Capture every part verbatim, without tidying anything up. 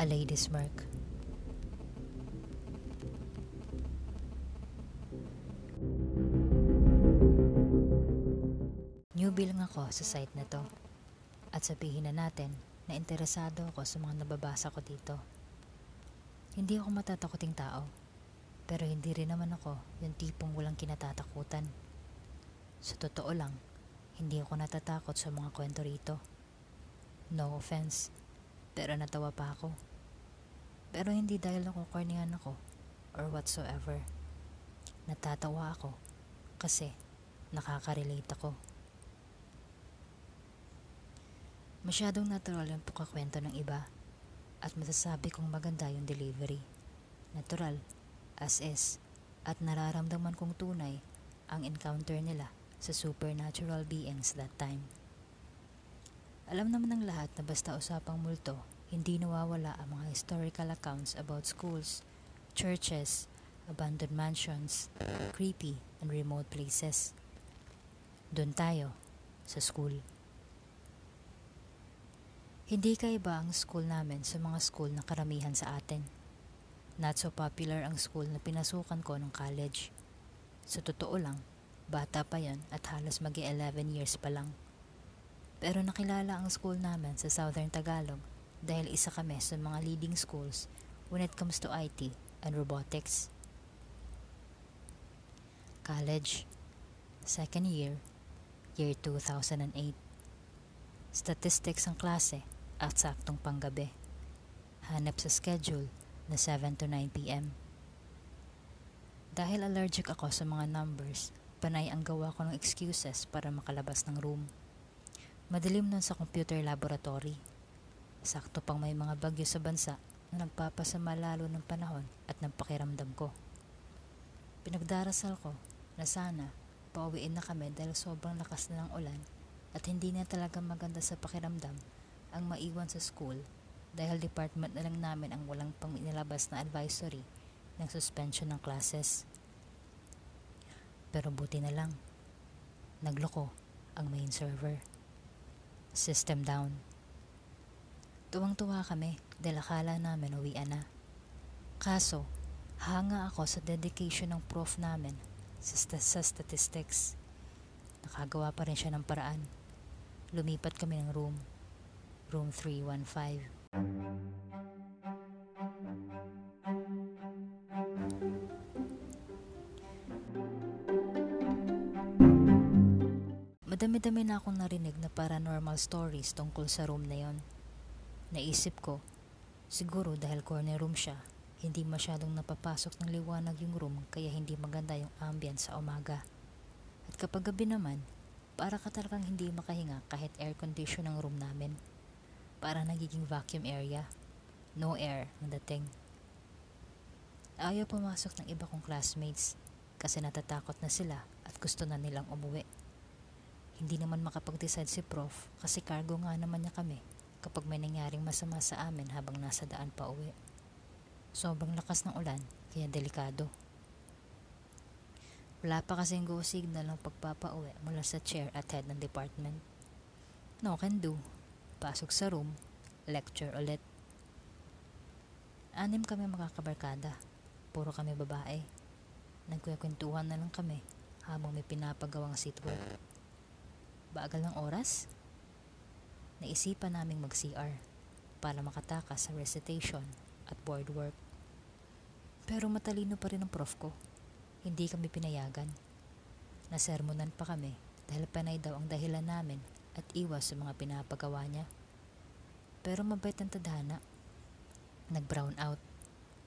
a lady's mark. Newbie lang ako sa site na to, at sabihin na natin na interesado ako sa mga nababasa ko dito. Hindi ako matatakuting tao, pero hindi rin naman ako yung tipong walang kinatatakutan. Sa totoo lang, hindi ako natatakot sa mga kwento rito. No offense, pero natawa pa ako. Pero hindi dahil ako corningan ako or whatsoever. Natatawa ako kasi nakaka-relate ako. Masyadong natural yung pukakwento ng iba at masasabi kong maganda yung delivery. Natural, as is, at nararamdaman kong tunay ang encounter nila sa supernatural beings that time. Alam naman ng lahat na basta usapang multo, hindi nawawala ang mga historical accounts about schools, churches, abandoned mansions, creepy and remote places. Doon tayo, sa school. Hindi kaiba ang school namin sa mga school na karamihan sa atin. Not so popular ang school na pinasukan ko ng college. Sa totoo lang, bata pa yon at halos mag-eleven years pa lang. Pero nakilala ang school namin sa Southern Tagalog dahil isa kami sa mga leading schools when it comes to I T and robotics. College, second year, year two thousand eight. Statistics ang klase at saktong panggabi. Hanap sa schedule na seven to nine p.m. Dahil allergic ako sa mga numbers, panay ang gawa ko ng excuses para makalabas ng room. Madilim nun sa computer laboratory. Sakto pang may mga bagyo sa bansa na nagpapasama lalo ng panahon at ng pakiramdam ko. Pinagdarasal ko na sana pauwiin na kami dahil sobrang lakas na ng ulan at hindi na talaga maganda sa pakiramdam ang maiwan sa school dahil department na lang namin ang walang pang inilabas na advisory ng suspension ng classes. Pero buti na lang, nagloko ang main server. System down. Tuwang-tuwa kami dahil akala namin uwian na. Kaso, hanga ako sa dedication ng prof namin sa, st- sa statistics. Nakagawa pa rin siya ng paraan. Lumipat kami ng room. Room three one five. Madami-dami na akong narinig na paranormal stories tungkol sa room na yon. Naisip ko, siguro dahil corner room siya, hindi masyadong napapasok ng liwanag yung room kaya hindi maganda yung ambience sa umaga. At kapag gabi naman, para ka talagang hindi makahinga kahit air condition ng room namin. Para nagiging vacuum area. No air ang dating. Ayaw pumasok ng iba kong classmates kasi natatakot na sila at gusto na nilang umuwi. Hindi naman makapag-decide si prof kasi cargo nga naman niya kami kapag may nangyaring masama sa amin habang nasa daan pa uwi. Sobrang lakas ng ulan kaya delikado. Wala pa kasing go signal ang pagpapauwi mula sa chair at head ng department. No can do. Pasok sa room, lecture ulit. Anim kami makakabarkada. Puro kami babae. Nagkwekwentuhan na lang kami habang may pinapagawang sitwag. Bagal ng oras? Naisipan naming mag-C R para makatakas sa recitation at board work. Pero matalino pa rin ang prof ko. Hindi kami pinayagan. Nasermonan pa kami dahil panay daw ang dahilan namin at iwas sa mga pinapagawa niya. Pero mabait ang tadhana. Nag-brown out.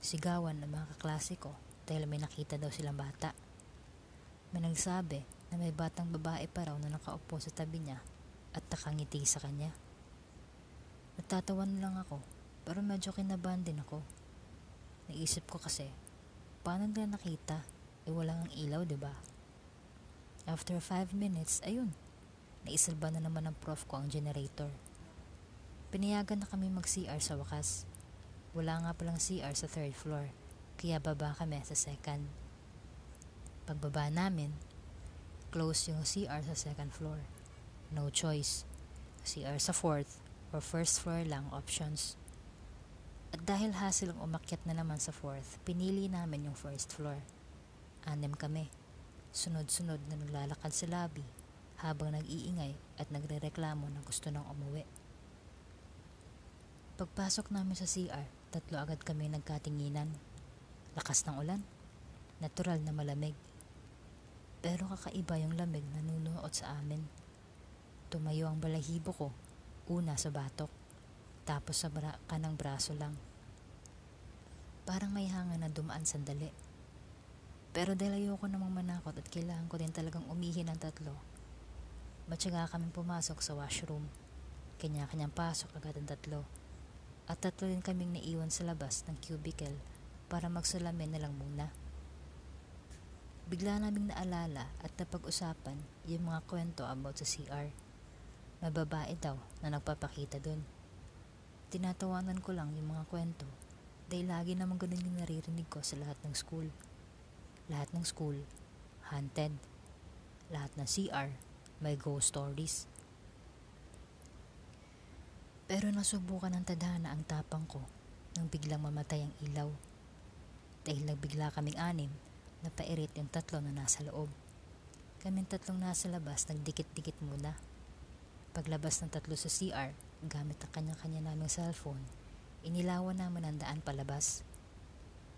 Sigawan ang mga kaklase ko dahil may nakita daw silang bata. May nagsabi na may batang babae pa raw na nakaupo sa tabi niya at nakangiti sa kanya. Natatawan lang ako pero medyo kinabahan din ako. Naisip ko kasi, paano nila nakita? E walang ang ilaw, diba? After five minutes, ayun, naisalba na naman ng prof ko ang generator. Pinayagan na kami mag-C R sa wakas. Wala nga palang C R sa third floor, kaya baba kami sa second. Pagbaba namin, close yung C R sa second floor. No choice. C R sa fourth or first floor lang options. At dahil hassle ang umakyat na naman sa fourth, pinili namin yung first floor. Anim kami. Sunod-sunod na naglalakad sa lobby habang nag-iingay at nagrereklamo ng gusto ng umuwi. Pagpasok namin sa C R, tatlo agad kami nagkatinginan. Lakas ng ulan. Natural na malamig. Pero kakaiba yung lamig na nunuot sa amin. Tumayo ang balahibo ko, una sa batok, tapos sa bra- kanang braso lang. Parang may hanga na dumaan sandali. Pero dahil ayoko namang manakot at kailangan ko din talagang umihi ng tatlo, matyaga kaming pumasok sa washroom. Kanya-kanyang pasok agad ang tatlo. At tatlo din kaming naiwan sa labas ng cubicle para magsulamin na lang muna. Bigla naming naalala at napag-usapan yung mga kwento about sa C R. May babae daw na nagpapakita dun. Tinatawanan ko lang yung mga kwento dahil lagi namang ganun yung naririnig ko sa lahat ng school. Lahat ng school, haunted. Lahat ng C R, may ghost stories. Pero nasubukan ng tadhana ang tapang ko nang biglang mamatay ang ilaw. Dahil nagbigla kaming anim, napairit yung tatlo na nasa loob. Kaming tatlong nasa labas, nagdikit-dikit muna. Paglabas ng tatlo sa C R, gamit ang kanya-kanya naming cellphone, inilawan naman ang daan palabas.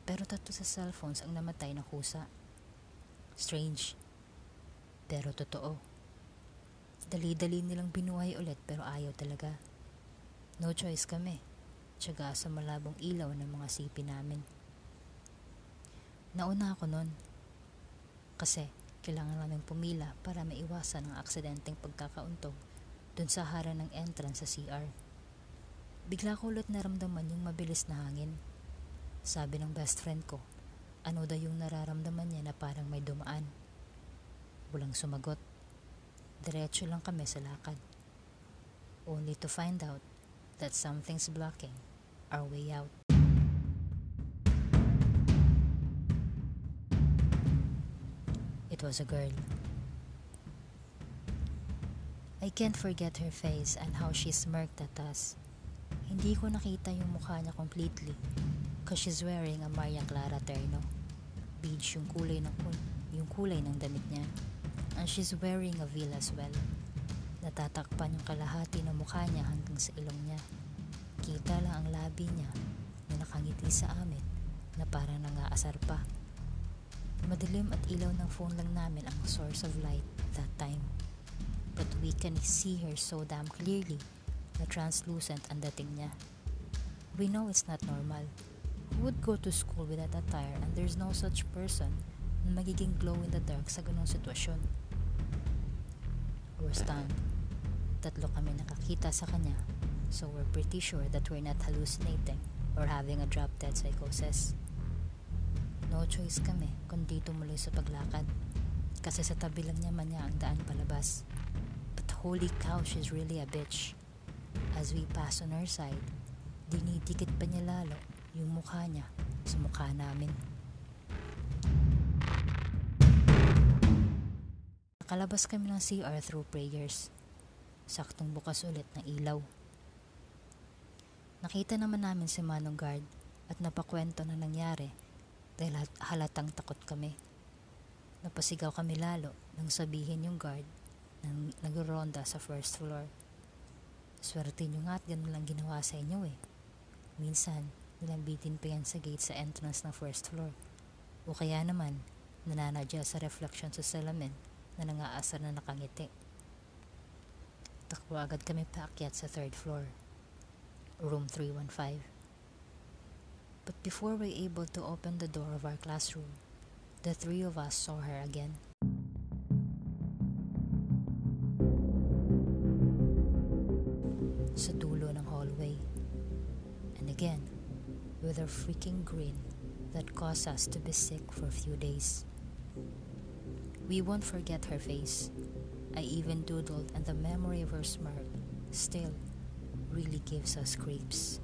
Pero tatlo sa cellphones ang namatay na kusa. Strange. Pero totoo. Dali-dali nilang binuhay ulit pero ayaw talaga. No choice kami. Tiyaga sa malabong ilaw ng mga sipi namin. Nauna ako nun. Kasi kailangan namin pumila para maiwasan ang aksidenteng pagkakauntog dun sa harang ng entrance sa C R. Bigla ko ulit naramdaman yung mabilis na hangin. Sabi ng best friend ko, ano daw yung nararamdaman niya na parang may dumaan. Walang sumagot. Diretso lang kami sa lakad. Only to find out that something's blocking our way out. It was a girl. I can't forget her face and how she smirked at us. Hindi ko nakita yung mukha niya completely because she's wearing a Maria Clara terno. Beige yung kulay ng, yung kulay ng damit niya. And she's wearing a veil as well. Natatakpan yung kalahati ng mukha niya hanggang sa ilong niya. Kita lang ang labi niya na nakangiti sa amin na parang nangaasar pa. Madilim at ilaw ng phone lang namin ang source of light that time. But we can see her so damn clearly na translucent ang dating niya. We know it's not normal. Who would go to school with that attire and there's no such person na magiging glow in the dark sa ganong sitwasyon? We're stunned. Tatlo kami nakakita sa kanya, so we're pretty sure that we're not hallucinating or having a drop dead psychosis. No choice kami kundi tumuloy sa paglakad kasi sa tabi lang naman niya ang daan palabas. But holy cow, she's really a bitch. As we pass on her side, dinidikit pa niya lalo yung mukha niya sa mukha namin. Nakalabas kami ng C R through prayers. Saktong bukas ulit ng ilaw. Nakita naman namin si Manong Guard at napakwento na nangyari dahil halatang takot kami. Napasigaw kami lalo nang sabihin yung guard na nagronda sa first floor. Swerte nyo nga at ganun lang ginawa sa inyo eh. Minsan, nilambitin pa yan sa gate sa entrance ng first floor. O kaya naman, nananadya sa reflection sa salamin na nangaasar na nakangiti. Takbo agad kami paakyat sa third floor. Room three one five. But before we were able to open the door of our classroom, the three of us saw her again. Sa dulo ng hallway. And again, with her freaking grin that caused us to be sick for a few days. We won't forget her face. I even doodled and the memory of her smirk still really gives us creeps.